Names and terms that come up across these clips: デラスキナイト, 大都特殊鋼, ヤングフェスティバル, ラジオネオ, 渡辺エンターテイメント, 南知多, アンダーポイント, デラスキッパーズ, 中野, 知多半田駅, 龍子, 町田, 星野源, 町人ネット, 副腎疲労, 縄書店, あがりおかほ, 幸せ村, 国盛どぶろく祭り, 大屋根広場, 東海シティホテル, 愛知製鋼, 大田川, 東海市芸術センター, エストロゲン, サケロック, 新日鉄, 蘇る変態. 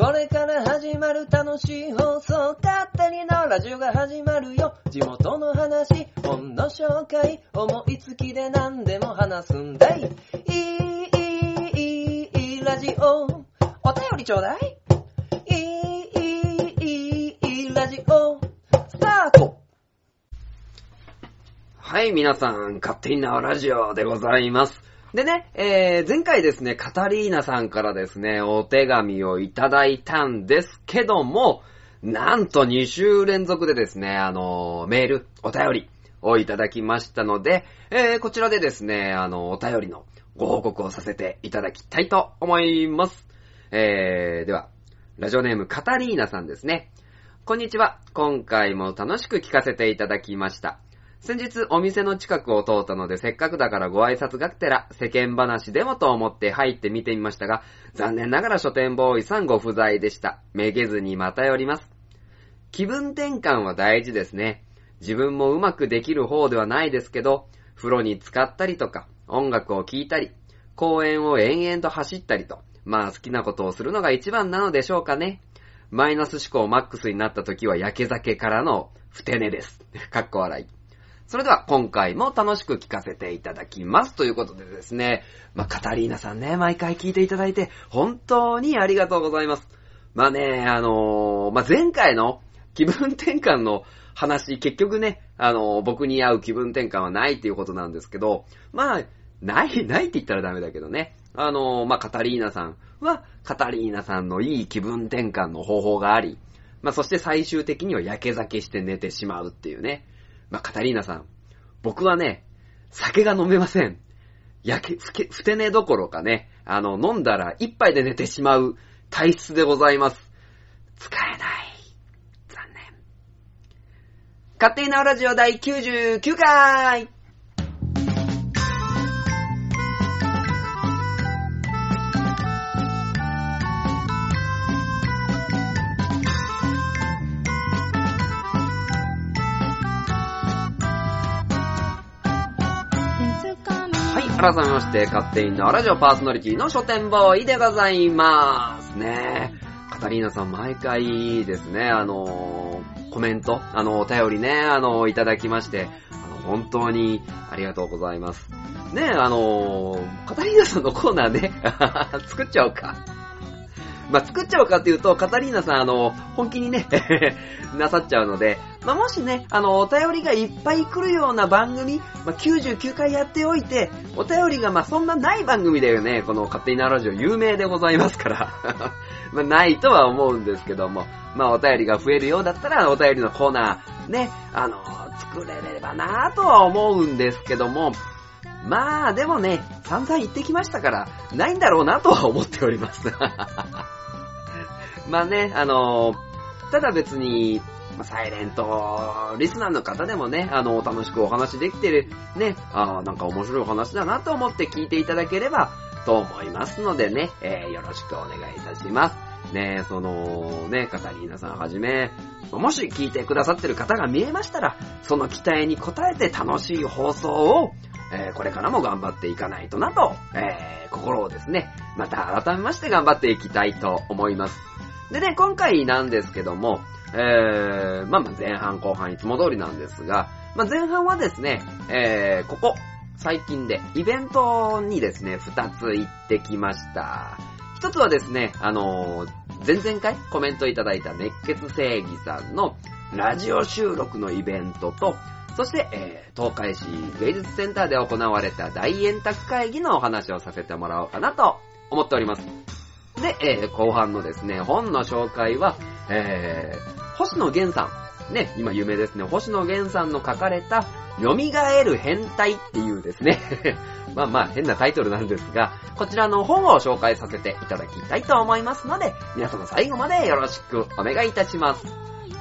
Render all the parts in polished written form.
これから始まる楽しい放送、勝手にのラジオが始まるよ。地元の話、本の紹介、思いつきで何でも話すんだい。いいラジオ、お便りちょうだい。いいラジオ、スタート。はい、皆さん、勝手にのラジオでございます。でね、前回ですね、カタリーナさんからですね、お手紙をいただいたんですけども、なんと2週連続でですね、メール、お便りをいただきましたので、こちらでですね、お便りのご報告をさせていただきたいと思います。では、ラジオネームカタリーナさんですね。こんにちは。今回も楽しく聞かせていただきました。先日お店の近くを通ったので、せっかくだからご挨拶がてら世間話でもと思って入って見てみましたが、残念ながら書店ボーイさんご不在でした。めげずにまた寄ります。気分転換は大事ですね。自分もうまくできる方ではないですけど、風呂に浸かったりとか、音楽を聴いたり、公園を延々と走ったりと、まあ好きなことをするのが一番なのでしょうかね。マイナス思考マックスになった時はやけ酒からのふて寝です。かっこ笑い。それでは今回も楽しく聞かせていただきますということでですね、カタリーナさんね、毎回聞いていただいて本当にありがとうございます。前回の気分転換の話、結局ね、僕に合う気分転換はないっていうことなんですけど、ないって言ったらダメだけどね、カタリーナさんはカタリーナさんのいい気分転換の方法があり、そして最終的にはやけ酒して寝てしまうっていうね。カタリーナさん、僕はね、酒が飲めません。ふて寝どころかね、飲んだら一杯で寝てしまう体質でございます。使えない。残念。勝手にのラジオ第99回。改めまして、勝手にのラジオパーソナリティの書店ボーイでございますね。カタリーナさん、毎回ですね、コメント、お便りね、いただきまして、本当にありがとうございます。ね、カタリーナさんのコーナーね、作っちゃおうか。作っちゃおうかっていうと、カタリーナさん、本気にね、なさっちゃうので、もしね、お便りがいっぱい来るような番組、99回やっておいて、お便りがそんなない番組だよね。この勝手にのラジオ有名でございますから。ないとは思うんですけども、お便りが増えるようだったら、お便りのコーナー、ね、作れればなぁとは思うんですけども、でもね、散々言ってきましたから、ないんだろうなとは思っております。ただ別に、サイレントリスナーの方でもね、楽しくお話できてるね、なんか面白いお話だなと思って聞いていただければと思いますのでね、よろしくお願いいたします。ね、カタリーナさんはじめ、もし聞いてくださってる方が見えましたら、その期待に応えて楽しい放送を、これからも頑張っていかないとなと、心をですね、また改めまして頑張っていきたいと思います。でね、今回なんですけども、前半後半いつも通りなんですが、前半はですね、ここ最近でイベントにですね、2つ行ってきました。1つはですね、前々回コメントいただいた熱血正義さんのラジオ収録のイベントと、そして、東海市芸術センターで行われた大円卓会議のお話をさせてもらおうかなと思っております。で、後半のですね、本の紹介は、星野源さん。ね、今有名ですね。星野源さんの書かれた、蘇る変態っていうですね。変なタイトルなんですが、こちらの本を紹介させていただきたいと思いますので、皆様最後までよろしくお願いいたします。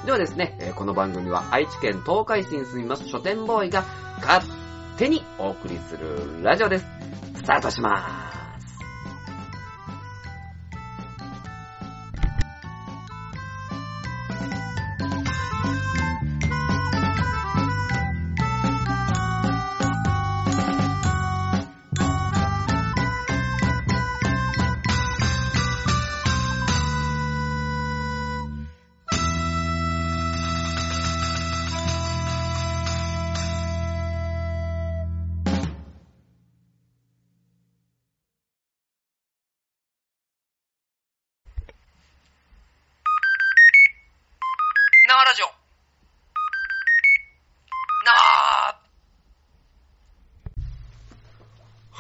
ではですね、この番組は愛知県東海市に住みます書店ボーイが勝手にお送りするラジオです。スタートします。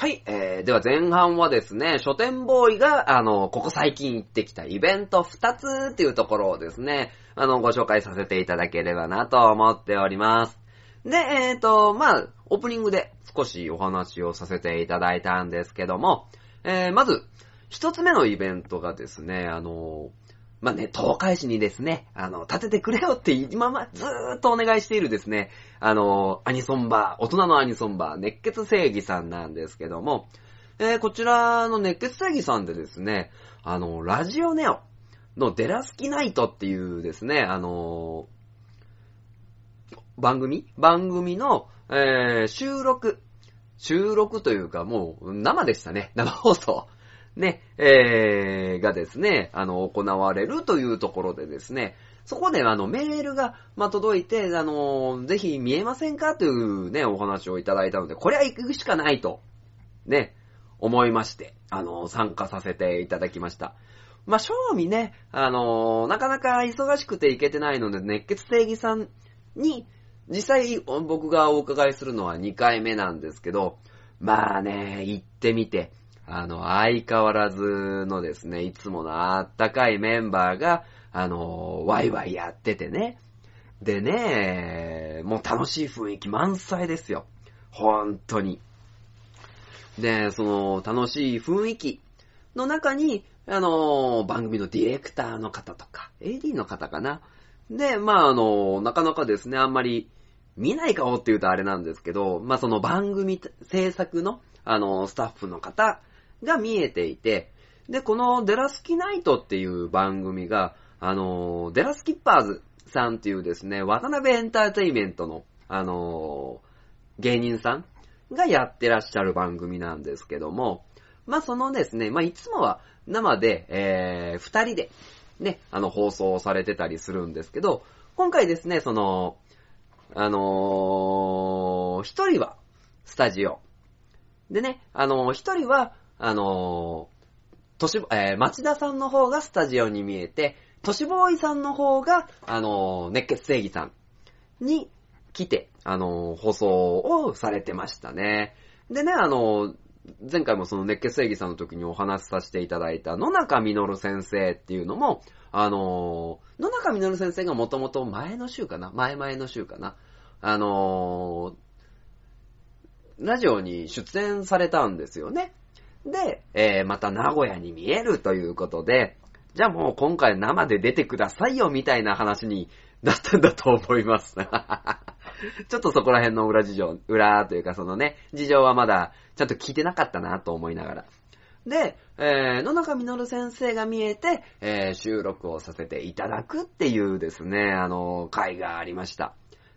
はい、では前半はですね、書店ボーイが、ここ最近行ってきたイベント2つっていうところをですね、ご紹介させていただければなと思っております。で、まあ、オープニングで少しお話をさせていただいたんですけども、まず、一つ目のイベントがですね、まあ、ね、東海市にですね、立ててくれよって今まずーっとお願いしているですね、アニソンバー、大人のアニソンバー、熱血正義さんなんですけども、こちらの熱血正義さんでですね、ラジオネオのデラスキナイトっていうですね、番組の、収録というかもう生でしたね、生放送。ね、がですね、行われるというところでですね、そこでメールが、届いて、ぜひ見えませんかというね、お話をいただいたので、これは行くしかないと、ね、思いまして、参加させていただきました。まあ、正味ね、なかなか忙しくて行けてないので、熱血正義さんに、実際僕がお伺いするのは2回目なんですけど、まあね、行ってみて、相変わらずのですね、いつものあったかいメンバーが、ワイワイやっててね。でね、もう楽しい雰囲気満載ですよ。本当に。で、その、楽しい雰囲気の中に、番組のディレクターの方とか、AD の方かな。で、まあ、なかなかですね、あんまり見ない顔って言うとあれなんですけど、まあ、その番組制作の、スタッフの方、が見えていて、で、このデラスキナイトっていう番組が、デラスキッパーズさんっていうですね、渡辺エンターテイメントの、芸人さんがやってらっしゃる番組なんですけども、まあ、そのですね、まあ、いつもは生で、二人で、ね、放送されてたりするんですけど、今回ですね、その、一人は、スタジオ。でね、一人は、町田さんの方がスタジオに見えて、都市ボーイさんの方が、熱血正義さんに来て、放送をされてましたね。でね、前回もその熱血正義さんの時にお話しさせていただいた野中実先生っていうのも、野中実先生がもともと前々の週かな、ラジオに出演されたんですよね。で、また名古屋に見えるということで、じゃあもう今回生で出てくださいよみたいな話になったんだと思います。ちょっとそこら辺の裏というかそのね、事情はまだちゃんと聞いてなかったなと思いながら。で、野中実先生が見えて、収録をさせていただくっていうですね、会がありました。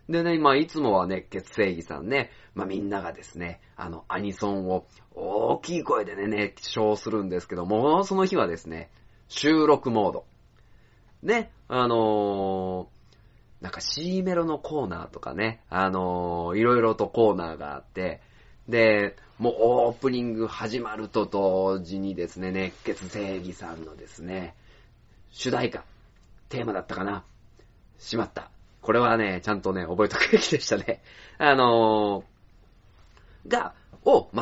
でね、今いつもはね、熱血正義さんね、まあ、みんながですね、アニソンを大きい声でね、熱唱するんですけども、その日はですね、収録モード。ね、なんか C メロのコーナーとかね、いろいろとコーナーがあって、で、もうオープニング始まると同時にですね、熱血正義さんのですね、主題歌、テーマだったかな。しまった。これはね、ちゃんとね、覚えとくべきでしたね。ま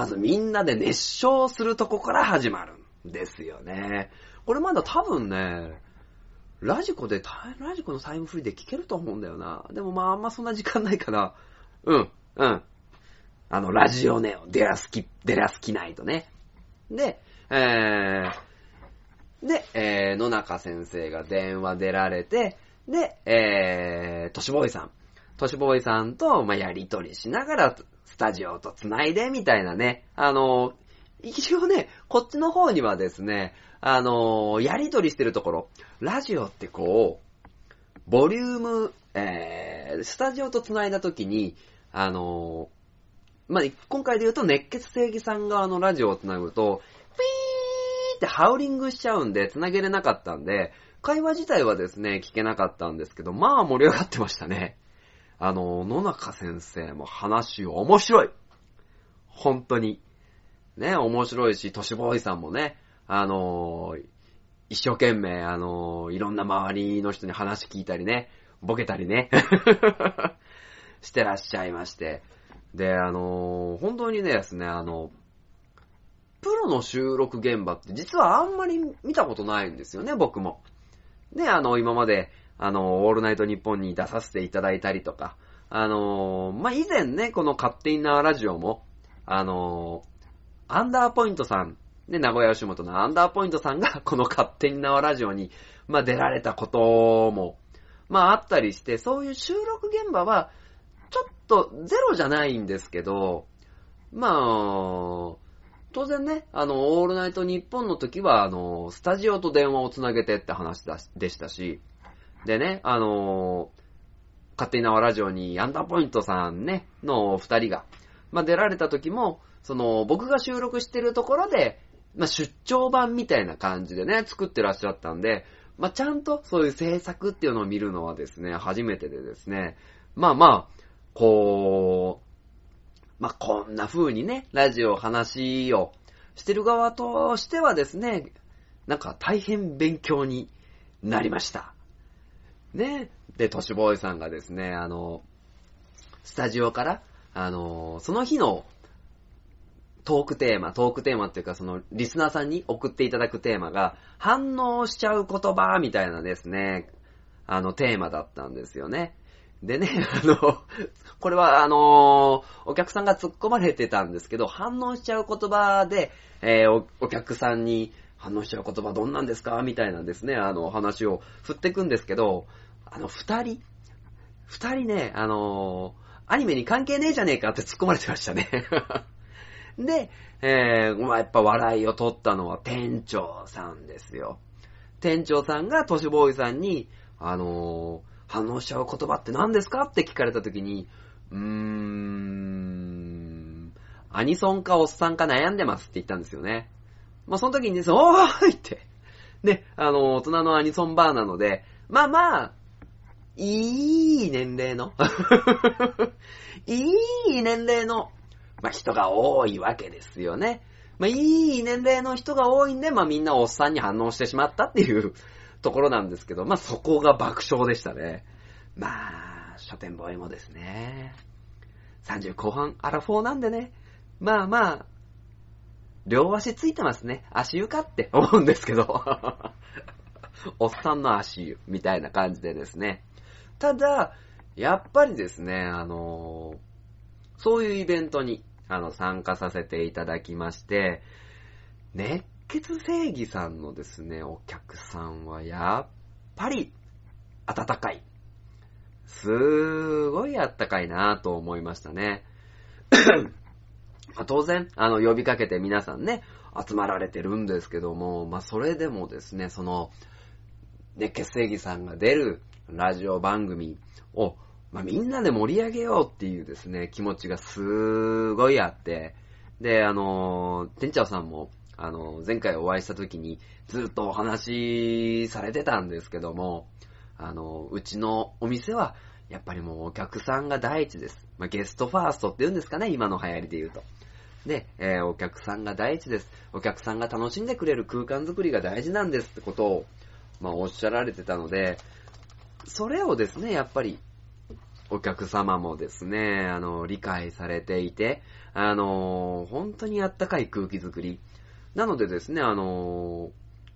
ずみんなで熱唱するとこから始まるんですよね。これまだ多分ね、ラジコのタイムフリーで聞けると思うんだよな。でもまあ、あんまそんな時間ないから、ラジオネオ、デラスキナイトね。で、野中先生が電話出られて、で、都市ボーイさんと、まあ、やりとりしながら、スタジオと繋いで、みたいなね。一応ね、こっちの方にはですね、やりとりしてるところ、ラジオってこう、ボリューム、スタジオと繋いだときに、まあ、今回で言うと、熱血正義さん側のラジオを繋ぐと、ピーってハウリングしちゃうんで、繋げれなかったんで、会話自体はですね、聞けなかったんですけど、まあ盛り上がってましたね。野中先生も話面白い。本当に。ね、面白いし、都市ボーイさんもね、一生懸命、いろんな周りの人に話聞いたりね、ボケたりね、してらっしゃいまして。で、本当にねですね、プロの収録現場って実はあんまり見たことないんですよね、僕も。で、今まで、オールナイトニッポンに出させていただいたりとか、以前ね、この勝手になラジオも、アンダーポイントさん、ね、名古屋吉本のアンダーポイントさんが、この勝手になラジオに、出られたことも、あったりして、そういう収録現場は、ちょっとゼロじゃないんですけど、当然ね、オールナイトニッポンの時は、スタジオと電話をつなげてって話でしたし、でね、勝手なラジオにアンダーポイントさんね、の二人が、出られた時も、僕が収録してるところで、出張版みたいな感じでね、作ってらっしゃったんで、ちゃんとそういう制作っていうのを見るのはですね、初めてでですね、こんな風にね、ラジオ話をしてる側としてはですね、大変勉強になりました。ね。で、トシボーイさんがですね、スタジオから、その日のトークテーマっていうか、リスナーさんに送っていただくテーマが、反応しちゃう言葉みたいなですね、テーマだったんですよね。でね、これは、お客さんが突っ込まれてたんですけど、反応しちゃう言葉で、お客さんに反応しちゃう言葉どんなんですかみたいなですね、話を振ってくんですけど、二人ね、アニメに関係ねえじゃねえかって突っ込まれてましたね。で、やっぱ笑いを取ったのは店長さんですよ。店長さんがトシボーイさんに、反応しちゃう言葉って何ですかって聞かれたときに、アニソンかおっさんか悩んでますって言ったんですよね。その時に、おーいって。ね、大人のアニソンバーなので、いい年齢の、いい年齢の、人が多いわけですよね。いい年齢の人が多いんで、みんなおっさんに反応してしまったっていうところなんですけど、そこが爆笑でしたね。書店ボーイもですね、30後半アラフォーなんでね、両足ついてますね。足湯かって思うんですけど、おっさんの足湯みたいな感じでですね。ただ、やっぱりですね、そういうイベントに参加させていただきまして、ね、熱血正義さんのですね、お客さんはやっぱり温かい。すごい温かいなぁと思いましたね。当然、呼びかけて皆さんね、集まられてるんですけども、それでもですね、熱血正義さんが出るラジオ番組を、みんなで盛り上げようっていうですね、気持ちがすごいあって、で、店長さんも、前回お会いした時にずっとお話しされてたんですけども、うちのお店はやっぱりもうお客さんが第一です。ゲストファーストって言うんですかね、今の流行りで言うと。で、お客さんが第一です。お客さんが楽しんでくれる空間作りが大事なんですってことを、おっしゃられてたので、それをですね、やっぱりお客様もですね、理解されていて、本当にあったかい空気作り。なのでですね、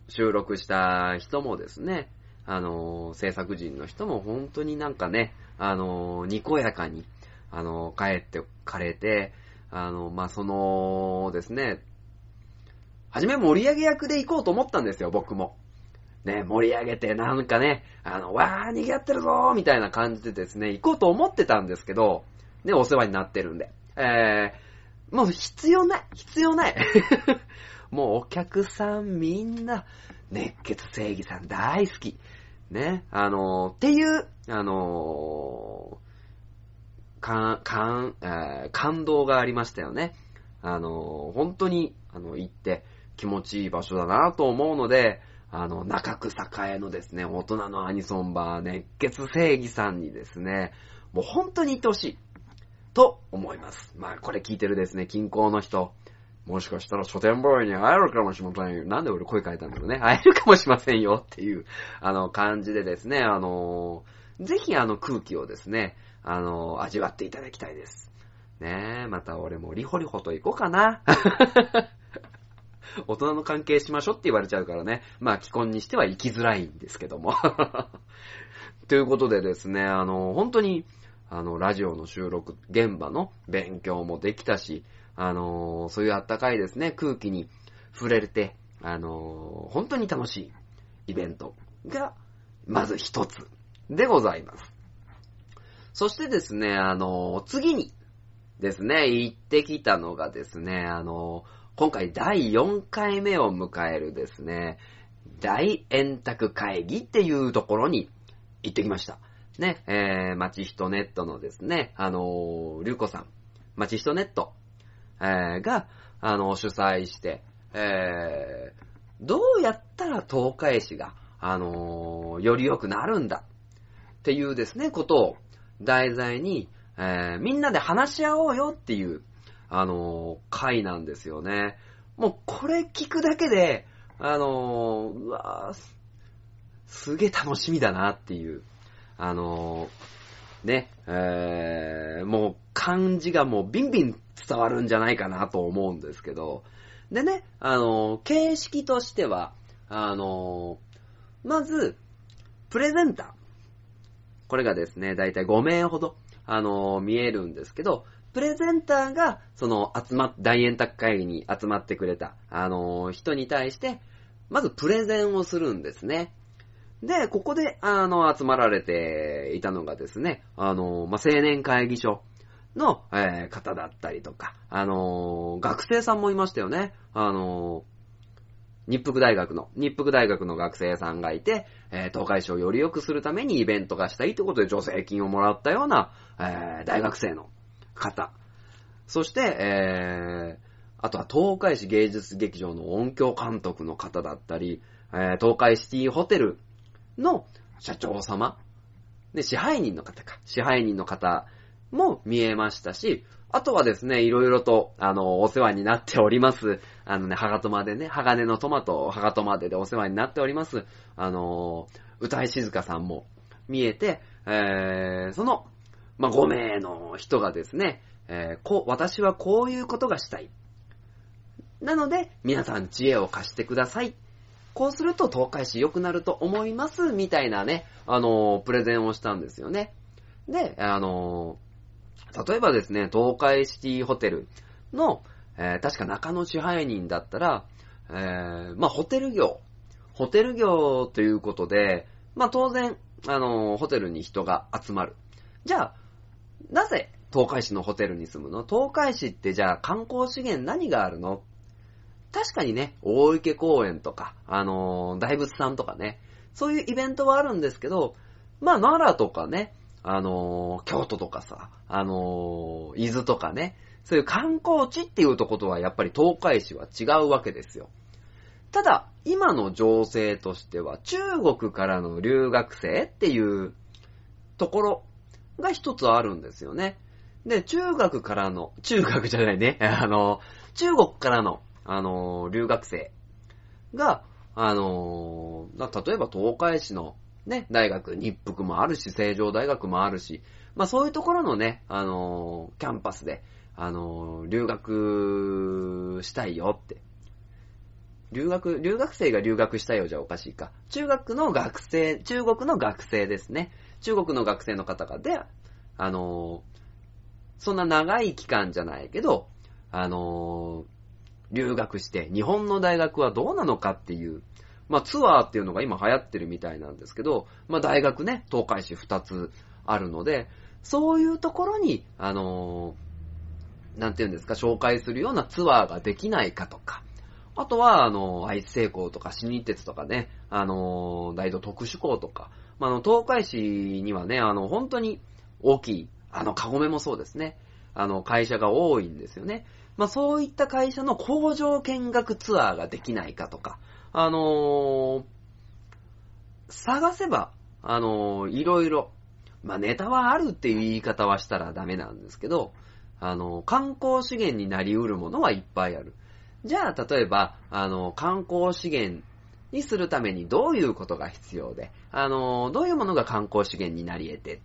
収録した人もですね、制作人の人も本当にね、にこやかに、帰ってかれて、ですね、初め盛り上げ役で行こうと思ったんですよ、僕も。ね、盛り上げてね、わー、賑わってるぞーみたいな感じでですね、行こうと思ってたんですけど、ね、お世話になってるんで。もう必要ない。もうお客さんみんな、熱血正義さん大好き。ね、っていう、感動がありましたよね。本当に、行って気持ちいい場所だなと思うので、中区栄のですね、大人のアニソンバー熱血正義さんにですね、もう本当に行ってほしい。と思います。これ聞いてるですね、近郊の人。もしかしたら書店ボーイに会えるかもしれませんよ。なんで俺声変えたんだろうね。会えるかもしれませんよっていう、感じでですね、ぜひ空気をですね、味わっていただきたいです。ねえ、また俺もリホリホと行こうかな。大人の関係しましょうって言われちゃうからね。まあ既婚にしては生きづらいんですけども。ということでですね、本当に、ラジオの収録現場の勉強もできたし、そういうあったかいですね、空気に触れて、本当に楽しいイベントが、まず一つでございます。そしてですね、次にですね、行ってきたのがですね、今回第4回目を迎えるですね、大円卓会議っていうところに行ってきました。ね、町人ネットのですね、龍子さん、町人ネット、が、主催して、どうやったら東海市が、より良くなるんだっていうですね、ことを題材に、みんなで話し合おうよっていう、会なんですよね。もうこれ聞くだけで、うわー、すげえ楽しみだなっていう、ね、もう感じがもうビンビン伝わるんじゃないかなと思うんですけど、でね、形式としては、まず、プレゼンター。これがですね、だいたい5名ほど、見えるんですけど、プレゼンターが、その、大円卓会議に集まってくれた、人に対して、まずプレゼンをするんですね。で、ここで、集まられていたのがですね、まあ、青年会議所の、方だったりとか、学生さんもいましたよね。日福大学の学生さんがいて、東海市をより良くするためにイベントがしたいということで助成金をもらったような、大学生の方。そして、あとは東海市芸術劇場の音響監督の方だったり、東海シティホテルの社長様、で、支配人の方も見えましたし、あとはですね、いろいろと、お世話になっております。鋼のトマト、ハガトマデでお世話になっております。歌い静香さんも見えて、その、まあ、5名の人がですね、私はこういうことがしたい。なので、皆さん知恵を貸してください。こうすると東海市良くなると思います、みたいなね、プレゼンをしたんですよね。で、例えばですね、東海シティホテルの、確か中野支配人だったら、まあ、ホテル業ということで、まあ、当然、ホテルに人が集まる。じゃあ、なぜ東海市のホテルに住むの？東海市ってじゃあ観光資源何があるの？確かにね、大池公園とか、大仏さんとかね、そういうイベントはあるんですけど、まあ、奈良とかね、京都とかさ、伊豆とかね、そういう観光地っていうとことはやっぱり東海市は違うわけですよ。ただ、今の情勢としては中国からの留学生っていうところが一つあるんですよね。で、中国からの、留学生が、例えば東海市のね、大学、日福もあるし、成城大学もあるし、まあそういうところのね、キャンパスで、留学生が留学したいよじゃおかしいか。中国の学生ですね。中国の学生の方が、で、そんな長い期間じゃないけど、留学して、日本の大学はどうなのかっていう、まあツアーっていうのが今流行ってるみたいなんですけど、まあ大学ね、東海市2つあるので、そういうところに、なんていうんですか、紹介するようなツアーができないかとか、あとは、愛知製鋼とか新日鉄とかね、大都特殊鋼とか、まあ東海市にはね、本当に大きい、カゴメもそうですね、会社が多いんですよね。まあそういった会社の工場見学ツアーができないかとか、探せば、いろいろ、まあ、ネタはあるっていう言い方はしたらダメなんですけど、観光資源になりうるものはいっぱいある。じゃあ、例えば、観光資源にするためにどういうことが必要で、どういうものが観光資源になり得て、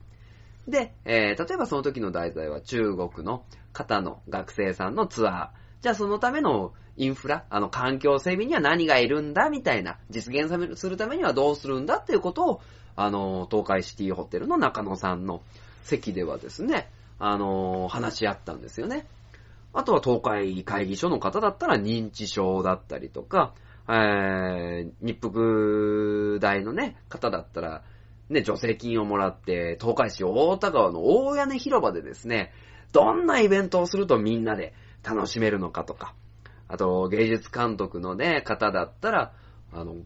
で、例えばその時の題材は中国の方の学生さんのツアー、じゃあそのためのインフラ、環境整備には何がいるんだみたいな、実現するためにはどうするんだっていうことを、東海シティホテルの中野さんの席ではですね、話し合ったんですよね。あとは東海会議所の方だったら認知症だったりとか、日福大のね、方だったら、ね、助成金をもらって、東海市大田川の大屋根広場でですね、どんなイベントをするとみんなで楽しめるのかとか、あと芸術監督のね、方だったら、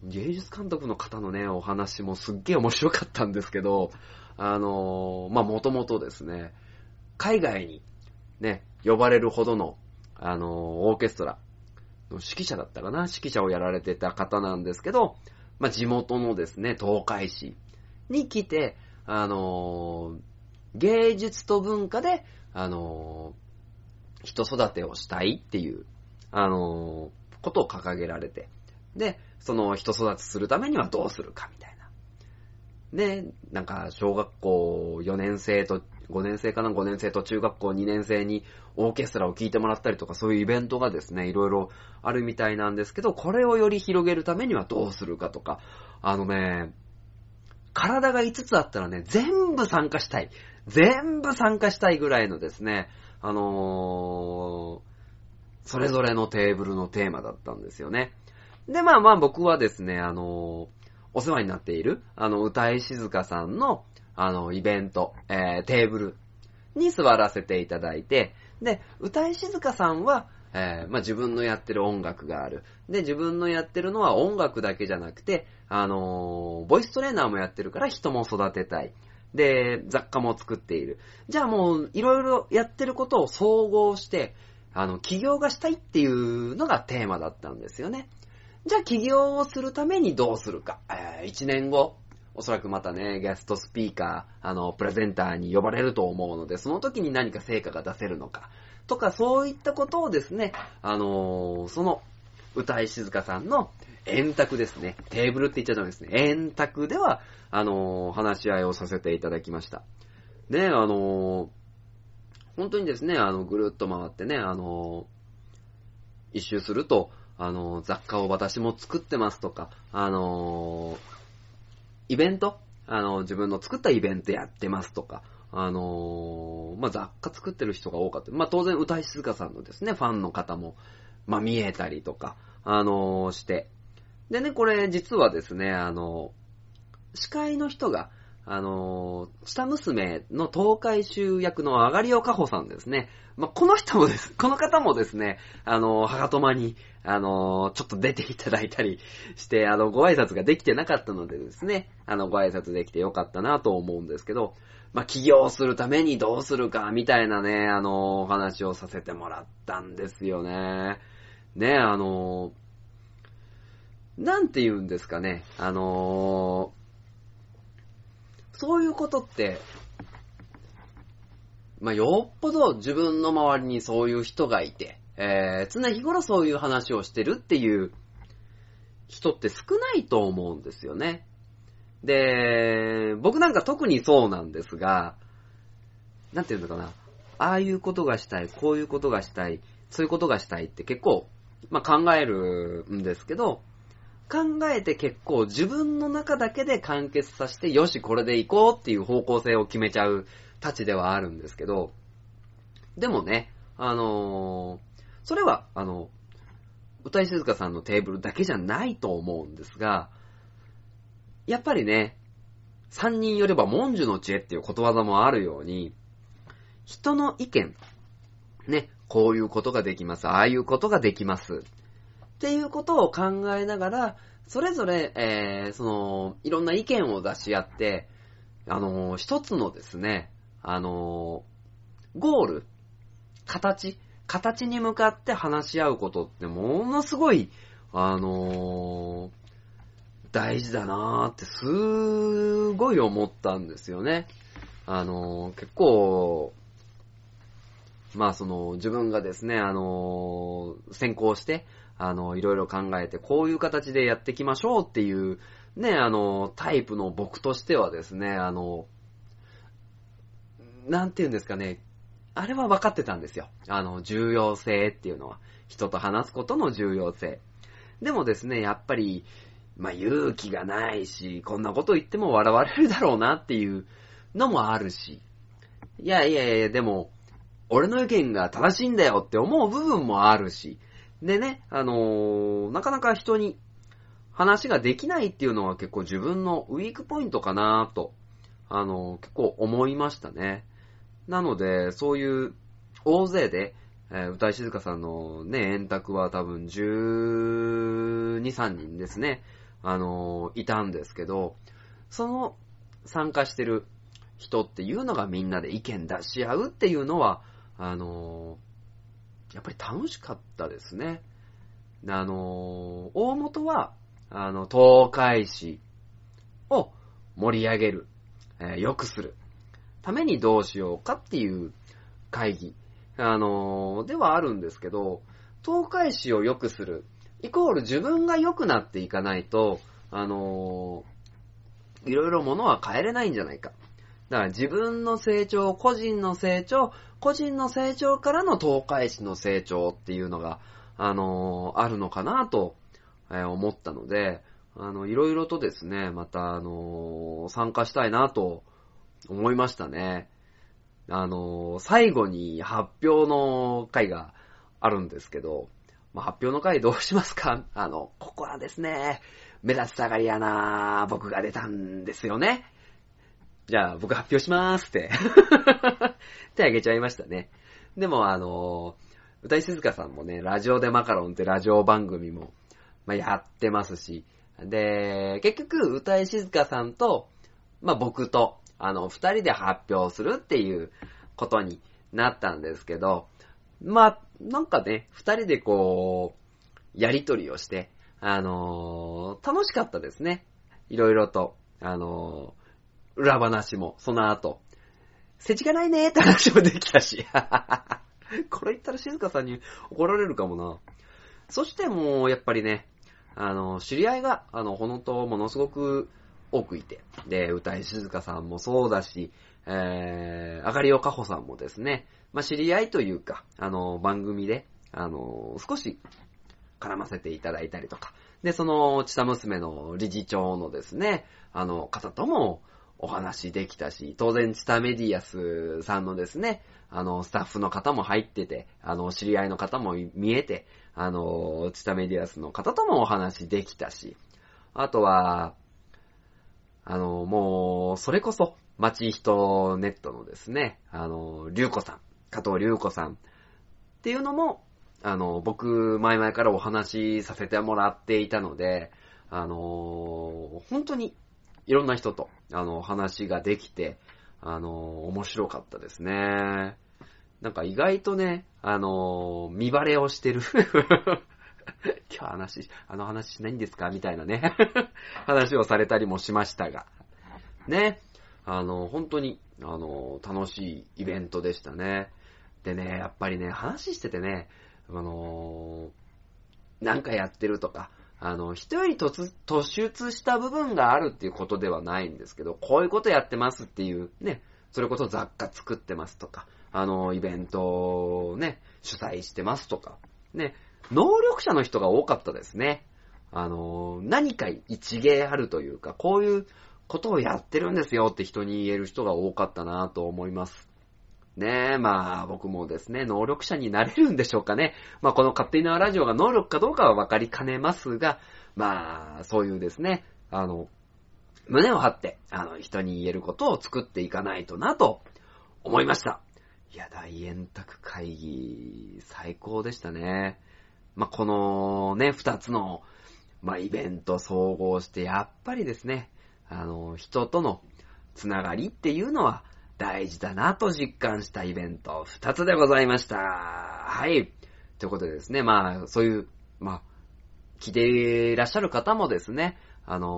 芸術監督の方のね、お話もすっげえ面白かったんですけど、もともとですね、海外にね、呼ばれるほどの、オーケストラの指揮者だったかな、指揮者をやられてた方なんですけど、地元のですね、東海市に来て、芸術と文化で、人育てをしたいっていう、ことを掲げられて、で、その人育てするためにはどうするかみたいな。で、なんか、小学校4年生と、5年生かな、5年生と中学校2年生にオーケストラを聴いてもらったりとか、そういうイベントがですね、いろいろあるみたいなんですけど、これをより広げるためにはどうするかとか、体が5つあったらね、全部参加したいぐらいのですね、それぞれのテーブルのテーマだったんですよね。で、僕はですね、お世話になっている、歌い静香さんの、イベント、テーブルに座らせていただいて、で、歌い静香さんは、自分のやってる音楽がある。で、自分のやってるのは音楽だけじゃなくて、ボイストレーナーもやってるから人も育てたい。で、雑貨も作っている。じゃあもう、いろいろやってることを総合して、起業がしたいっていうのがテーマだったんですよね。じゃあ起業をするためにどうするか。1年後、おそらくまたね、ゲストスピーカー、プレゼンターに呼ばれると思うので、その時に何か成果が出せるのか。とか、そういったことをですね、その、歌い静香さんの円卓ですね。テーブルって言っちゃダメですね。円卓では、話し合いをさせていただきました。で、本当にですね、ぐるっと回ってね、一周すると、雑貨を私も作ってますとか、イベント、自分の作ったイベントやってますとか、雑貨作ってる人が多かった。当然、歌い静香さんのですね、ファンの方も、見えたりとか、して。でね、これ、実はですね、司会の人が、下娘の東海州役のあがりおかほさんですね。この方もですね、はがとまに、ちょっと出ていただいたりして、ご挨拶ができてなかったのでですね、ご挨拶できてよかったなと思うんですけど、起業するためにどうするか、みたいなね、お話をさせてもらったんですよね。ね、なんて言うんですかね、そういうことって、よっぽど自分の周りにそういう人がいて、常日頃そういう話をしてるっていう人って少ないと思うんですよね。で、僕なんか特にそうなんですが、なんていうのかな、ああいうことがしたい、こういうことがしたい、そういうことがしたいって結構、考えるんですけど、考えて結構自分の中だけで完結させて、よしこれで行こうっていう方向性を決めちゃうたちではあるんですけど、でもね、それは歌い静香さんのテーブルだけじゃないと思うんですが、やっぱりね、三人よれば文殊の知恵っていうことわざもあるように、人の意見ね、こういうことができます、ああいうことができますっていうことを考えながら、それぞれ、いろんな意見を出し合って、一つのですね、ゴール、形に向かって話し合うことってものすごい、大事だなーってすごい思ったんですよね。結構、自分がですね、先行して、いろいろ考えて、こういう形でやっていきましょうっていう、ね、タイプの僕としてはですね、なんていうんですかね、あれは分かってたんですよ。重要性っていうのは、人と話すことの重要性。でもですね、やっぱり、勇気がないし、こんなこと言っても笑われるだろうなっていうのもあるし、いや、でも、俺の意見が正しいんだよって思う部分もあるし、でね、なかなか人に話ができないっていうのは結構自分のウィークポイントかなぁと、結構思いましたね。なので、そういう大勢で、歌い静香さんのね、円卓は多分12、3人ですね、いたんですけど、その参加してる人っていうのがみんなで意見出し合うっていうのは、やっぱり楽しかったですね。大元は、東海市を盛り上げる、良くするためにどうしようかっていう会議、ではあるんですけど、東海市を良くする、イコール自分が良くなっていかないと、いろいろものは変えれないんじゃないか。だから自分の成長、個人の成長からの東海市の成長っていうのが、あるのかなと、思ったので、いろいろとですね、また、参加したいなと思いましたね。最後に発表の会があるんですけど、発表の会どうしますか？ここはですね、目立つ下がり屋な僕が出たんですよね。じゃあ僕発表しまーすって手あげちゃいましたね。でも歌い静香さんもね、ラジオでマカロンってラジオ番組も、やってますし、で、結局歌い静香さんと、僕と、二人で発表するっていうことになったんですけど、なんかね、二人でこう、やりとりをして、楽しかったですね。いろいろと、裏話も、その後、世知がないねーって話もできたし、これ言ったら静香さんに怒られるかもな。そしてもう、やっぱりね、知り合いが、ほのとものすごく、多くいて、で、歌い静香さんもそうだし、あがりおかほさんもですね、知り合いというか、番組で、少し絡ませていただいたりとか、で、その、ちさ娘の理事長のですね、方ともお話できたし、当然、ちたメディアスさんのですね、スタッフの方も入ってて、知り合いの方も見えて、ちたメディアスの方ともお話できたし、あとは、もう、それこそ、街人ネットのですね、りゅうこさん、加藤りゅうこさんっていうのも、僕、前々からお話しさせてもらっていたので、本当に、いろんな人と、話ができて、面白かったですね。なんか意外とね、見バレをしてる。今日話しないんですかみたいなね話をされたりもしましたがね、本当に楽しいイベントでしたね。でね、やっぱりね、話しててね、なんかやってるとか、人より突出した部分があるっていうことではないんですけど、こういうことやってますっていうね、それこそ雑貨作ってますとか、イベントをね主催してますとかね、能力者の人が多かったですね。何か一芸あるというか、こういうことをやってるんですよって人に言える人が多かったなと思います。ねえ、僕もですね、能力者になれるんでしょうかね。この勝手に縄ラジオが能力かどうかは分かりかねますが、そういうですね、胸を張って、人に言えることを作っていかないとなと思いました。いや、大円卓会議、最高でしたね。このね、二つの、イベント総合して、やっぱりですね、人とのつながりっていうのは大事だなと実感したイベント二つでございました。はい。ということでですね、そういう、聞いていらっしゃる方もですね、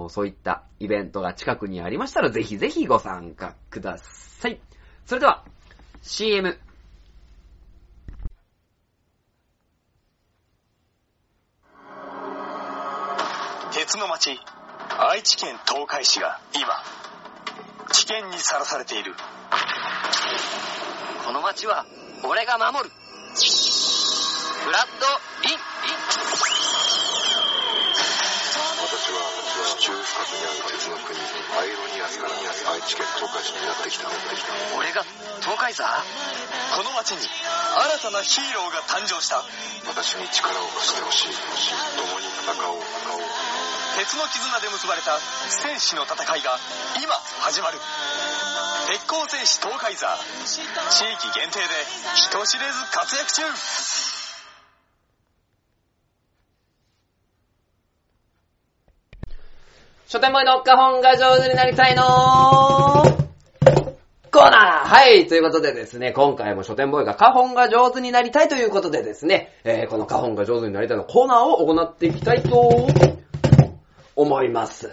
そういったイベントが近くにありましたら、ぜひぜひご参加ください。それでは、CM。鉄の町、愛知県東海市が今、危険にさらされている。この町は俺が守る。ブラッド・リン。私は地中深くにある鉄の国アイロニアスから愛知県東海市にやってきた。俺が東海座？この町に新たなヒーローが誕生した。私に力を貸してほしい。共に戦おう。鉄の絆で結ばれた戦士の戦いが今始まる。鉄鋼戦士東海座、地域限定で人知れず活躍中。書店ボーイの花本が上手になりたいのコーナー。はい、ということでですね、今回も書店ボーイが花本が上手になりたいということでですね、この花本が上手になりたいのコーナーを行っていきたいと思います。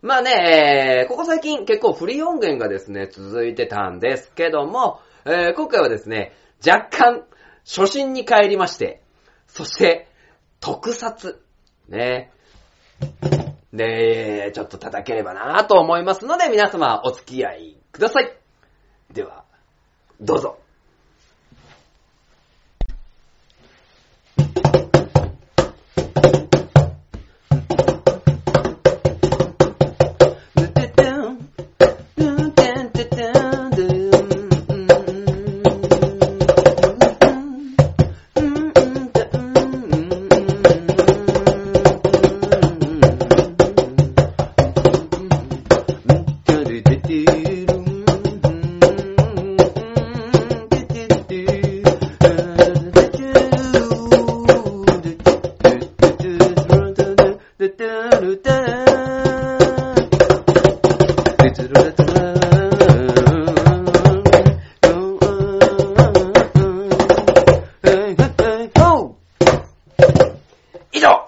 まあね、ここ最近結構フリー音源がですね、続いてたんですけども、今回はですね、若干初心に帰りまして、そして特撮ね、でちょっと叩ければなぁと思いますので、皆様お付き合いください。ではどうぞ。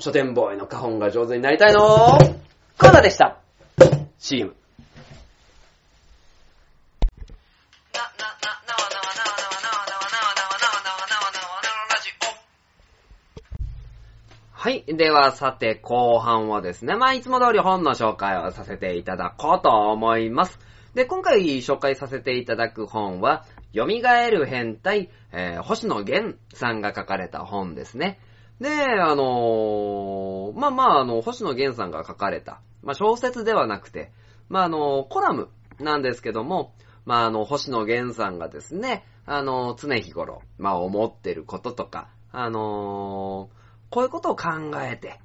書店ボーイの花本が上手になりたいのコーナーでした。 CM。 はい、ではさて後半はですね、いつも通り本の紹介をさせていただこうと思います。で、今回紹介させていただく本は蘇る変態、星野源さんが書かれた本ですね。で、星野源さんが書かれた、小説ではなくて、コラムなんですけども、星野源さんがですね、常日頃、思ってることとか、こういうことを考えて、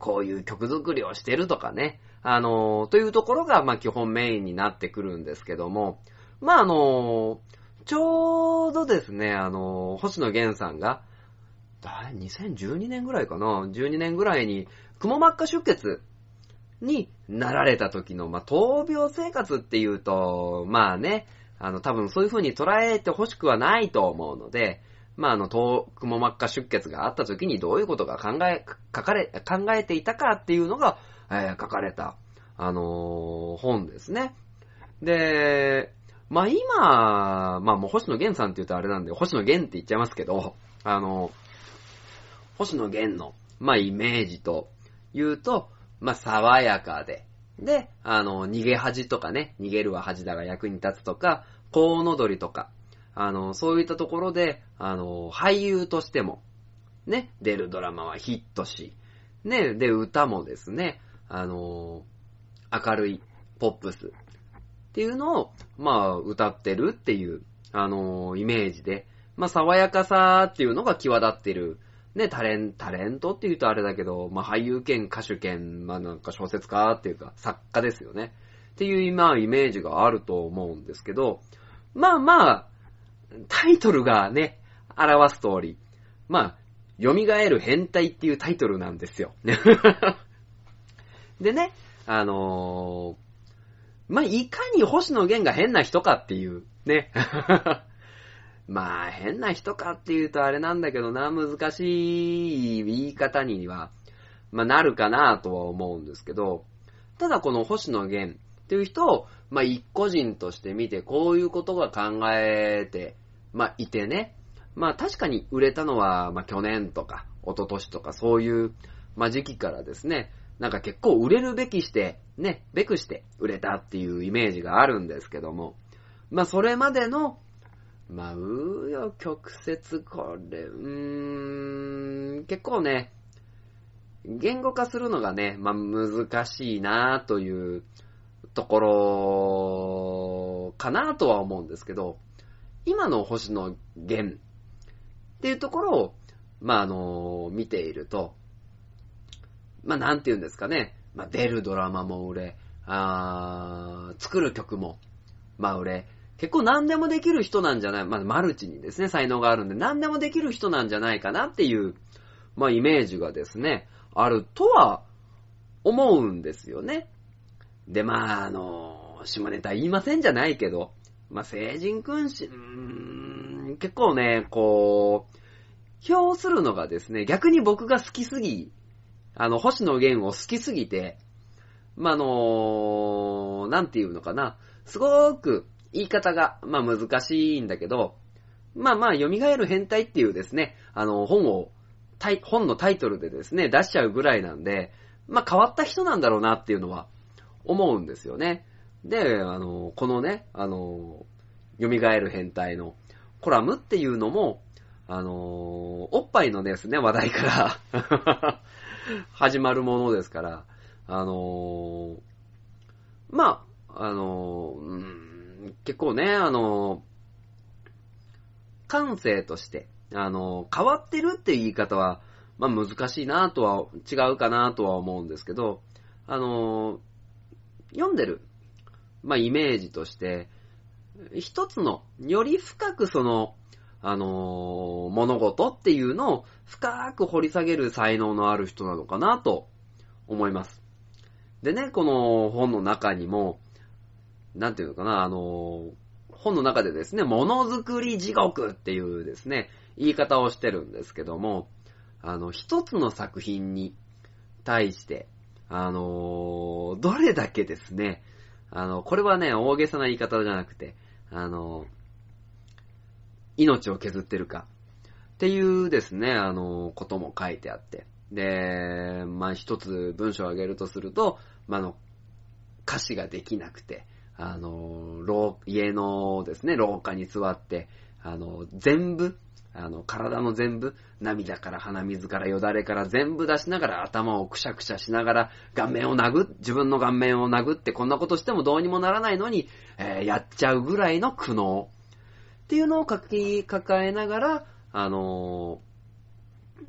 こういう曲作りをしてるとかね、というところが、基本メインになってくるんですけども、ちょうどですね、星野源さんが、2012年ぐらいかな、12年ぐらいにくも膜下出血になられた時の、闘病生活っていうと、多分そういう風に捉えてほしくはないと思うので、くも膜下出血があった時にどういうことが考えていたかっていうのが、書かれた、本ですね。で、今、もう星野源さんって言うとあれなんで、星野源って言っちゃいますけど、星野源の、イメージと言うと、爽やかで、逃げ恥とかね、逃げるは恥だが役に立つとか、コウノドリとか、そういったところで、俳優としても、ね、出るドラマはヒットし、ね、で、歌もですね、明るいポップスっていうのを、歌ってるっていう、イメージで、爽やかさっていうのが際立ってる。ね、タレントって言うとあれだけど、俳優兼歌手兼、小説家っていうか、作家ですよね。っていう今、イメージがあると思うんですけど、タイトルがね、表す通り、蘇る変態っていうタイトルなんですよ。でね、いかに星野源が変な人かっていう、ね。変な人かっていうとあれなんだけどな、難しい言い方には、なるかなとは思うんですけど、ただこの星野源っていう人を、一個人として見て、こういうことが考えて、いてね、確かに売れたのは、去年とか、一昨年とか、そういう、時期からですね、結構売れるべきして、ね、べくして売れたっていうイメージがあるんですけども、それまでの、まあ、紆余曲折、これ、結構ね、言語化するのがね、まあ難しいなというところかなとは思うんですけど、今の星野源っていうところを、まあ見ていると、まあなんて言うんですかね、まあ出るドラマも売れ、作る曲も、まあ売れ、結構何でもできる人なんじゃない、まあマルチにですね、才能があるんで何でもできる人なんじゃないかなっていう、まあイメージがですね、あるとは思うんですよね。で、まあ下ネタ言いませんじゃないけど、まあ聖人君子、結構ね、こう、評するのがですね、逆に僕が好きすぎ、星野源を好きすぎて、まあなんていうのかな、すごく言い方が、まあ難しいんだけど、まあまあ、蘇る変態っていうですね、本のタイトルでですね、出しちゃうぐらいなんで、まあ変わった人なんだろうなっていうのは思うんですよね。で、このね、蘇る変態のコラムっていうのも、おっぱいのですね、話題から始まるものですから、まあ、結構ね、感性として、変わってるっていう言い方は、まあ難しいなとは、違うかなとは思うんですけど、読んでる、まあイメージとして、一つの、より深くその、物事っていうのを深く掘り下げる才能のある人なのかなと思います。でね、この本の中にも、なんていうのかな、本の中でですね、ものづくり地獄っていうですね、言い方をしてるんですけども、一つの作品に対して、どれだけですね、これはね、大げさな言い方じゃなくて、命を削ってるかっていうですね、ことも書いてあって。で、まあ、一つ文章を挙げるとすると、まあ、歌詞ができなくて、家のですね、廊下に座って、全部、体の全部、涙から鼻水からよだれから全部出しながら頭をくしゃくしゃしながら自分の顔面を殴ってこんなことしてもどうにもならないのに、やっちゃうぐらいの苦悩っていうのを抱えながら、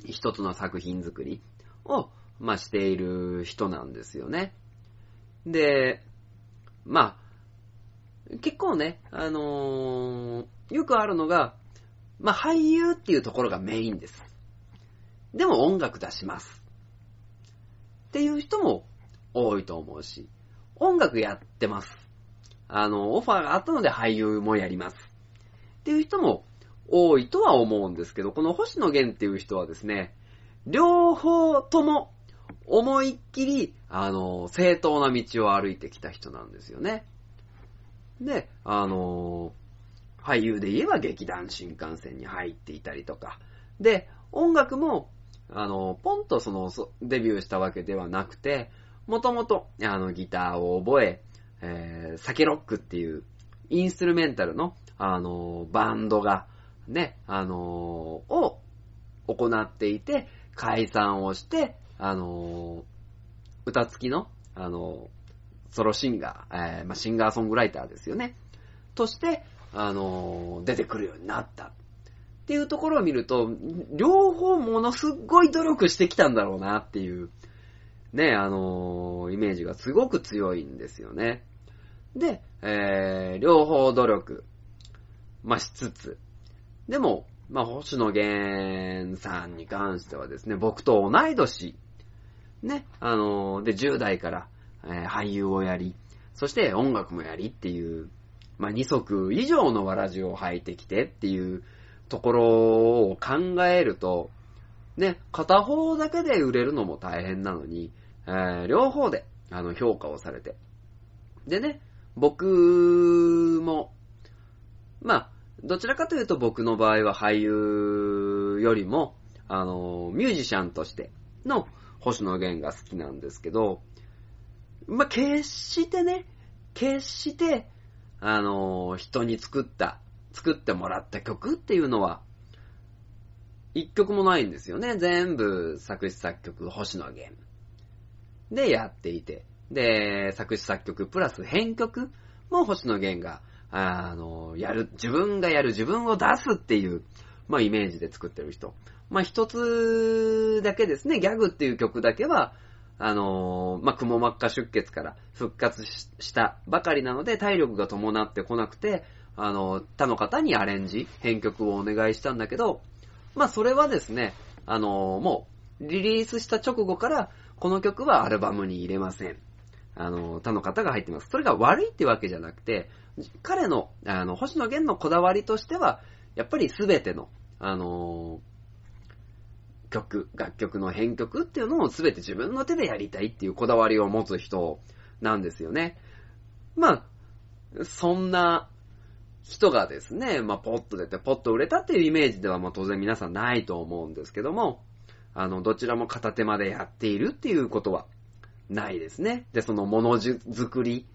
一つの作品作りを、まあ、している人なんですよね。で、まあ、結構ね、よくあるのが、まあ、俳優っていうところがメインです。でも音楽出します。っていう人も多いと思うし、音楽やってます。オファーがあったので俳優もやります。っていう人も多いとは思うんですけど、この星野源っていう人はですね、両方とも思いっきり、正当な道を歩いてきた人なんですよね。で、俳優で言えば劇団新幹線に入っていたりとか。で、音楽も、ポンとデビューしたわけではなくて、もともと、ギターを覚え、サケロックっていうインストゥルメンタルの、バンドが、ね、を行っていて、解散をして、歌付きの、ソロシンガー、まあ、シンガーソングライターですよね。として、出てくるようになったっていうところを見ると、両方ものすごい努力してきたんだろうなっていうね、イメージがすごく強いんですよね。で、両方努力、まあ、しつつ、でも、まあ、星野源さんに関してはですね、僕と同い年ね、で10代から、俳優をやり、そして音楽もやりっていう。まあ、2足以上のわらじを履いてきてっていうところを考えると、ね、片方だけで売れるのも大変なのに、両方で評価をされて。でね、僕も、まあ、どちらかというと僕の場合は俳優よりも、ミュージシャンとしての星野源が好きなんですけど、まあ、決してね、人に作った作ってもらった曲っていうのは一曲もないんですよね。全部作詞作曲星野源でやっていて、で作詞作曲プラス編曲も星野源がやる、自分がやる、自分を出すっていうイメージで作ってる人。一つだけですね、ギャグっていう曲だけはくも膜下出血から復活したばかりなので体力が伴ってこなくて、他の方にアレンジ、編曲をお願いしたんだけど、それはですね、もうリリースした直後からこの曲はアルバムに入れません。他の方が入ってます。それが悪いってわけじゃなくて、彼の、星野源のこだわりとしては、やっぱりすべての、楽曲の編曲っていうのをすべて自分の手でやりたいっていうこだわりを持つ人なんですよね。そんな人がですね、ポッと出てポッと売れたっていうイメージでは当然皆さんないと思うんですけども、どちらも片手間でやっているっていうことはないですね。で、そのものづくり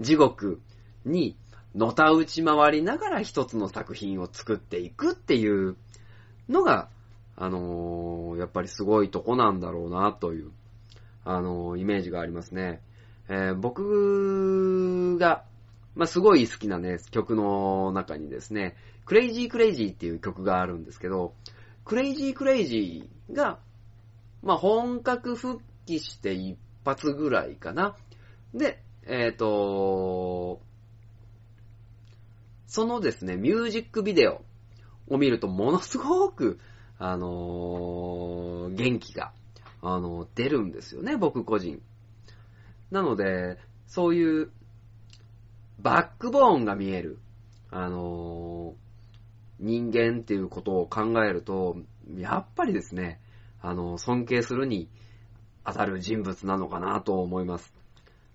地獄にのたうち回りながら一つの作品を作っていくっていうのがやっぱりすごいとこなんだろうなというイメージがありますね。僕がすごい好きなね曲の中にですね、クレイジークレイジーっていう曲があるんですけど、クレイジークレイジーが本格復帰して一発ぐらいかな。で、そのですねミュージックビデオを見るとものすごく元気が出るんですよね、僕個人。なのでそういうバックボーンが見える人間っていうことを考えると、やっぱりですね尊敬するに当たる人物なのかなと思います。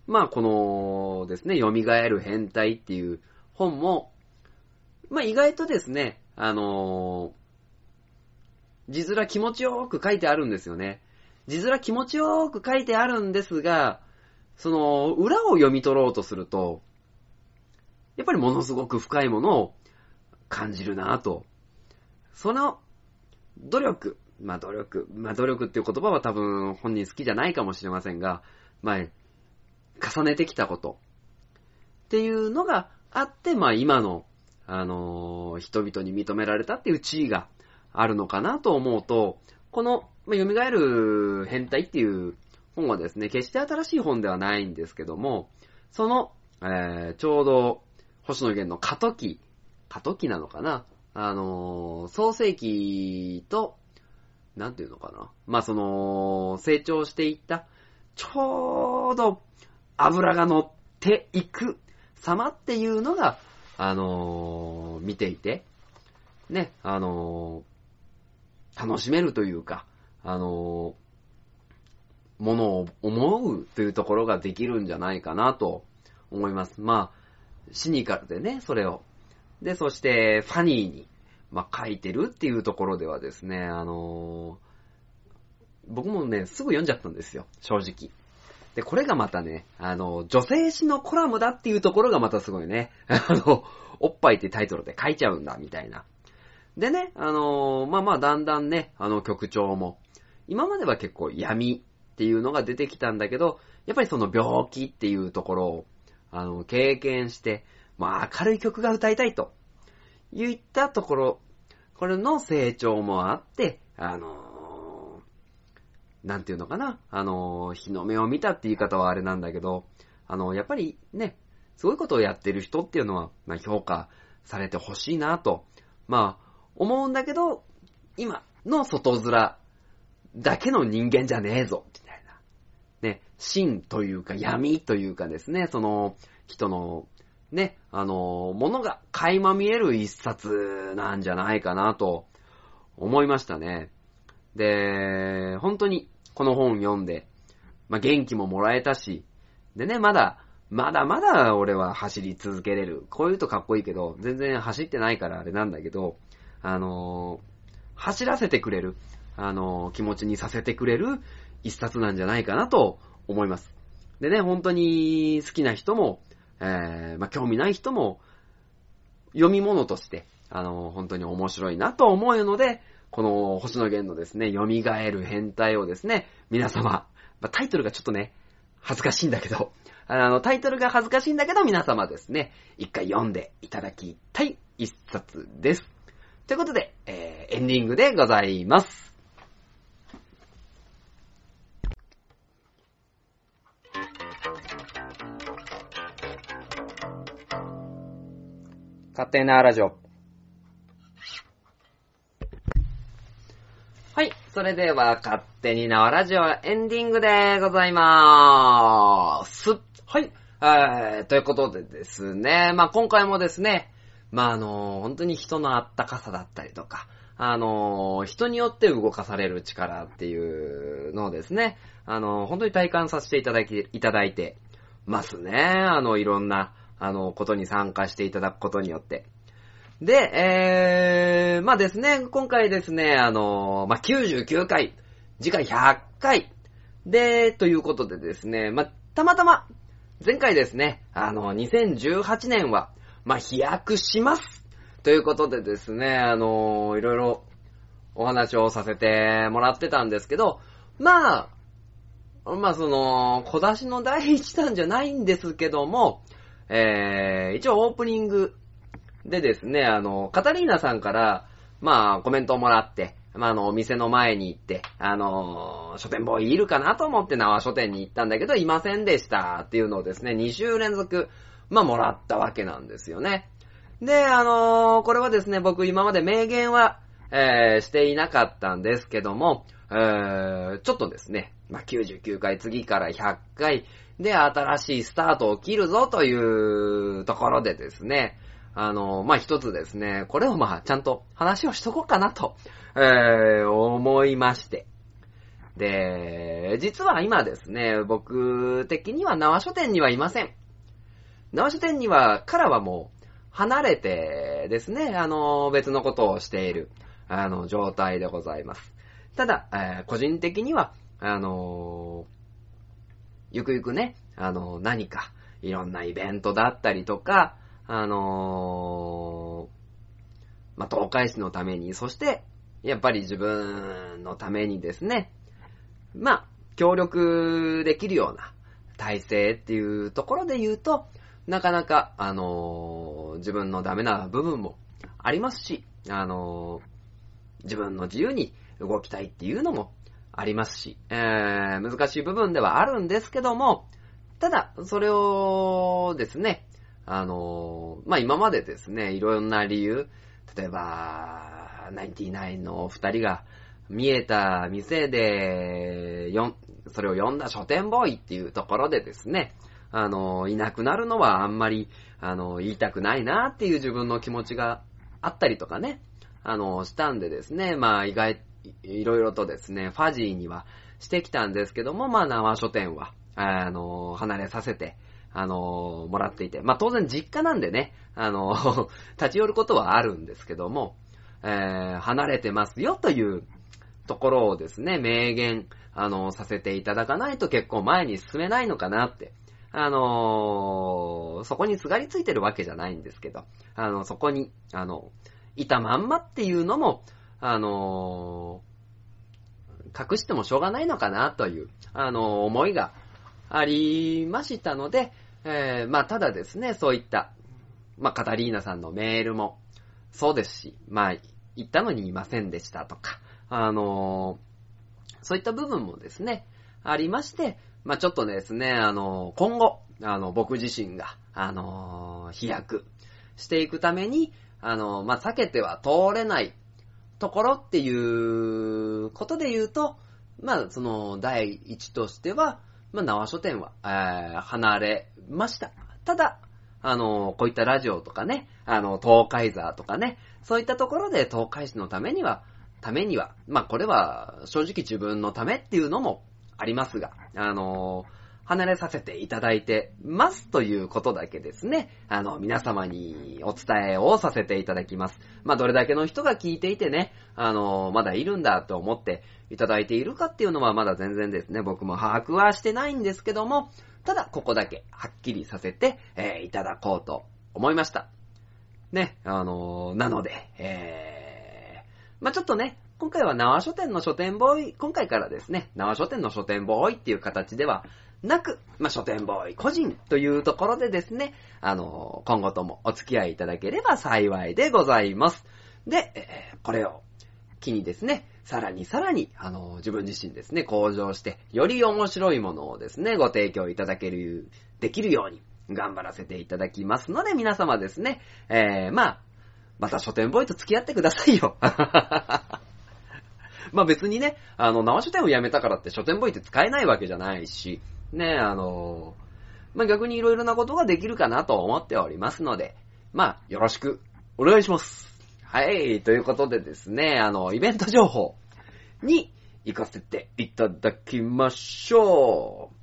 このですね蘇る変態っていう本も意外とですね字面気持ちよく書いてあるんですよね。字面気持ちよく書いてあるんですが、その裏を読み取ろうとすると、やっぱりものすごく深いものを感じるなぁと。その努力、努力っていう言葉は多分本人好きじゃないかもしれませんが、重ねてきたことっていうのがあって、今の人々に認められたっていう地位があるのかなと思うと、この蘇る変態っていう本はですね、決して新しい本ではないんですけども、その、ちょうど星野源の過渡期なのかな、創世期となんていうのかな、その成長していったちょうど脂が乗っていく様っていうのが見ていてね、楽しめるというか、ものを思うというところができるんじゃないかなと思います。シニカルでね、それを。で、そして、ファニーに、書いてるっていうところではですね、僕もね、すぐ読んじゃったんですよ、正直。で、これがまたね、女性誌のコラムだっていうところがまたすごいね、おっぱいってタイトルで書いちゃうんだ、みたいな。でね、だんだんね、曲調も、今までは結構闇っていうのが出てきたんだけど、やっぱりその病気っていうところを、経験して、明るい曲が歌いたいと、言ったところ、これの成長もあって、なんていうのかな、日の目を見たって言い方はあれなんだけど、やっぱりね、すごいことをやってる人っていうのは、評価されてほしいなと、思うんだけど、今の外面だけの人間じゃねえぞみたいなね、真というか闇というかですね、その人のねものが垣間見える一冊なんじゃないかなと思いましたね。で、本当にこの本読んで、元気ももらえたし、でね、まだ俺は走り続けれる。こういうとかっこいいけど、全然走ってないからあれなんだけど、走らせてくれる、気持ちにさせてくれる一冊なんじゃないかなと思います。でね、本当に好きな人も、興味ない人も、読み物として、本当に面白いなと思うので、この星野源のですね、蘇る変態をですね、皆様、タイトルがちょっとね、恥ずかしいんだけど、タイトルが恥ずかしいんだけど、皆様ですね、一回読んでいただきたい一冊です。ということで、エンディングでございます。勝手なラジオ。はい、それでは勝手に縄ラジオエンディングでございまーす。はい、ということでですね、今回もですね、本当に人のあったかさだったりとか、人によって動かされる力っていうのをですね、本当に体感させていただいてますね。いろんなことに参加していただくことによって。で、ですね、今回ですね、99回、次回100回、で、ということでですね、たまたま、前回ですね、2018年は、飛躍しますということでですね、いろいろお話をさせてもらってたんですけど、小出しの第一弾じゃないんですけども、一応オープニングでですね、カタリーナさんから、コメントをもらって、お店の前に行って、書店ボーイいるかなと思って縄書店に行ったんだけど、いませんでしたっていうのをですね、2週連続、もらったわけなんですよね。で、これはですね、僕今まで明言は、していなかったんですけども、ちょっとですね、99回、次から100回、で、新しいスタートを切るぞというところでですね、一つですね、これをちゃんと話をしとこうかなと、思いまして。で、実は今ですね、僕的には縄書店にはいません。縄書店には、からはもう離れてですね、別のことをしている、状態でございます。ただ、個人的には、ゆくゆくね、何か、いろんなイベントだったりとか、東海市のために、そして、やっぱり自分のためにですね、協力できるような体制っていうところで言うと、なかなか、自分のダメな部分もありますし、自分の自由に動きたいっていうのも、ありますし、難しい部分ではあるんですけども、ただ、それをですね、今までですね、いろんな理由、例えば、99のお二人が見えた店で、それを読んだ書店ボーイっていうところでですね、いなくなるのはあんまり、言いたくないなっていう自分の気持ちがあったりとかね、したんでですね、いろいろとですね、ファジーにはしてきたんですけども、縄書店は、離れさせて、もらっていて、当然実家なんでね、立ち寄ることはあるんですけども、離れてますよというところをですね、明言、させていただかないと結構前に進めないのかなって、そこにすがりついてるわけじゃないんですけど、そこに、いたまんまっていうのも、隠してもしょうがないのかなという、思いがありましたので、ただですね、そういった、カタリーナさんのメールもそうですし、言ったのにいませんでしたとか、そういった部分もですね、ありまして、ちょっとですね、今後、僕自身が、飛躍していくために、避けては通れない、ところっていうことで言うと、その第一としては、縄書店は、離れました。ただ、こういったラジオとかね、東海座とかね、そういったところで東海市のためには、これは正直自分のためっていうのもありますが、離れさせていただいてますということだけですね。皆様にお伝えをさせていただきます。どれだけの人が聞いていてね、まだいるんだと思っていただいているかっていうのはまだ全然ですね、僕も把握はしてないんですけども、ただここだけはっきりさせて、いただこうと思いました。ね、なので、まあ、ちょっとね、今回は縄書店の書店ボーイ、今回からですね、縄書店の書店ボーイっていう形ではなく、まあ、書店ボーイ個人というところでですね、今後ともお付き合いいただければ幸いでございます。で、これを機にですね、さらに、自分自身ですね、向上して、より面白いものをですね、ご提供いただける、できるように、頑張らせていただきますので、皆様ですね、まあ、また書店ボーイと付き合ってくださいよ。まあ別にね、縄書店を辞めたからって書店ボーイって使えないわけじゃないし、ね、まあ逆にいろいろなことができるかなと思っておりますので、まあ、よろしくお願いします。はい、ということでですね、イベント情報に行かせていただきましょう。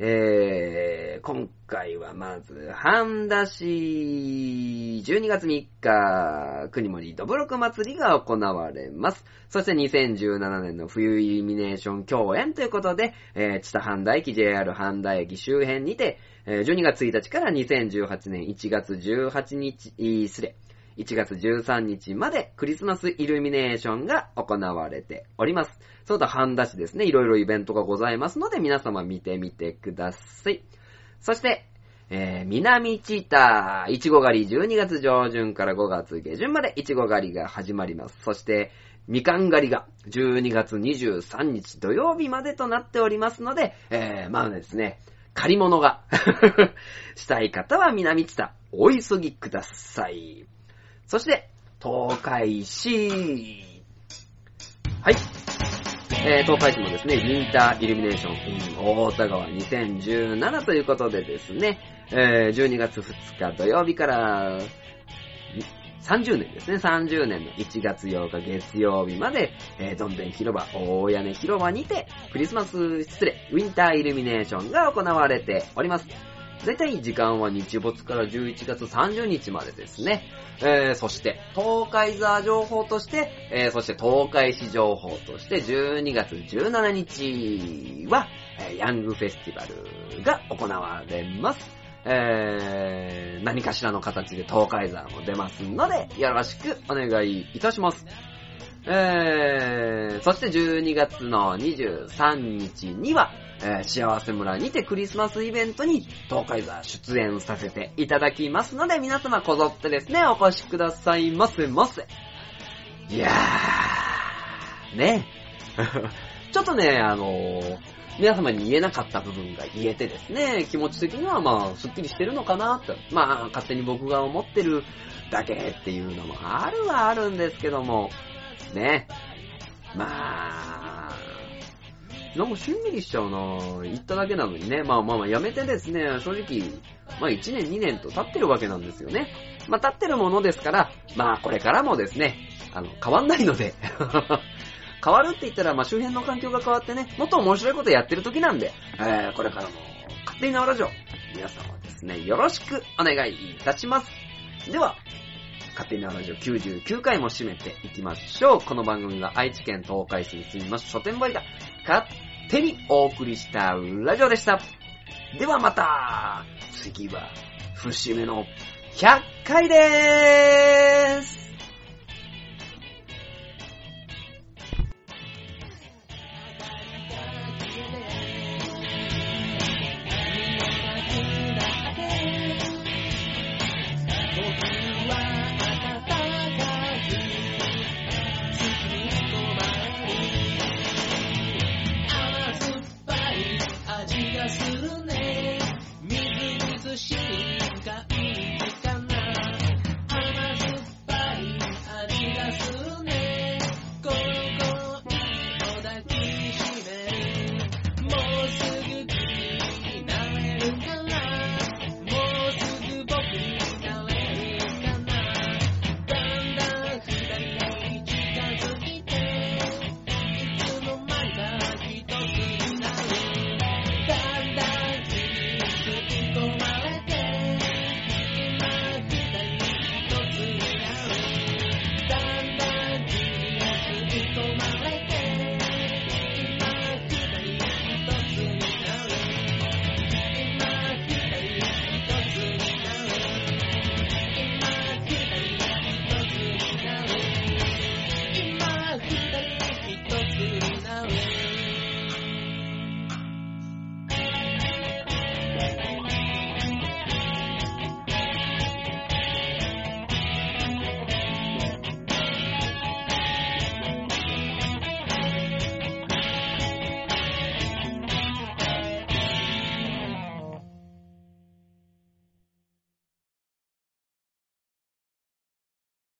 今回はまず、半田市、12月3日、国盛どぶろく祭りが行われます。そして2017年の冬イルミネーション共演ということで、知多半田駅、JR 半田駅周辺にて、12月1日から2018年1月18日、1月13日までクリスマスイルミネーションが行われております。そうだ、半田市ですね。いろいろイベントがございますので、皆様見てみてください。そして、南知多、いちご狩り12月上旬から5月下旬までいちご狩りが始まります。そして、みかん狩りが12月23日土曜日までとなっておりますので、まあですね、借り物がしたい方は南知多、お急ぎください。そして、東海市。はい。東海市もですね、ウィンターイルミネーション in 大田川2017ということでですね、12月2日土曜日から30年の1月8日月曜日まで、どんでん広場、大屋根広場にて、ウィンターイルミネーションが行われております。だいたい時間は日没から11月30日までですね。そして、東海座情報として、そして東海市情報として、12月17日は、ヤングフェスティバルが行われます。何かしらの形で東海座も出ますので、よろしくお願いいたします。そして12月の23日には、幸せ村にてクリスマスイベントに東海座出演させていただきますので、皆様こぞってですね、お越しくださいませませ。いやーねちょっとね、皆様に言えなかった部分が言えてですね、気持ち的にはまあすっきりしてるのかなと、まあ勝手に僕が思ってるだけっていうのもあるはあるんですけどもね、まあなんかしんみりしちゃうなぁ。言っただけなのにね。まあやめてですね、正直、まあ1年2年と経ってるわけなんですよね。まあ経ってるものですから、まあこれからもですね、変わんないので。変わるって言ったら、まあ周辺の環境が変わってね、もっと面白いことやってる時なんで、これからも勝手に縄ラジオ、皆様ですね、よろしくお願いいたします。では、勝手に縄ラジオ99回も締めていきましょう。この番組は愛知県東海市に住みます書店バイタ勝手にお送りしたラジオでした。ではまた次は節目の100回でーす。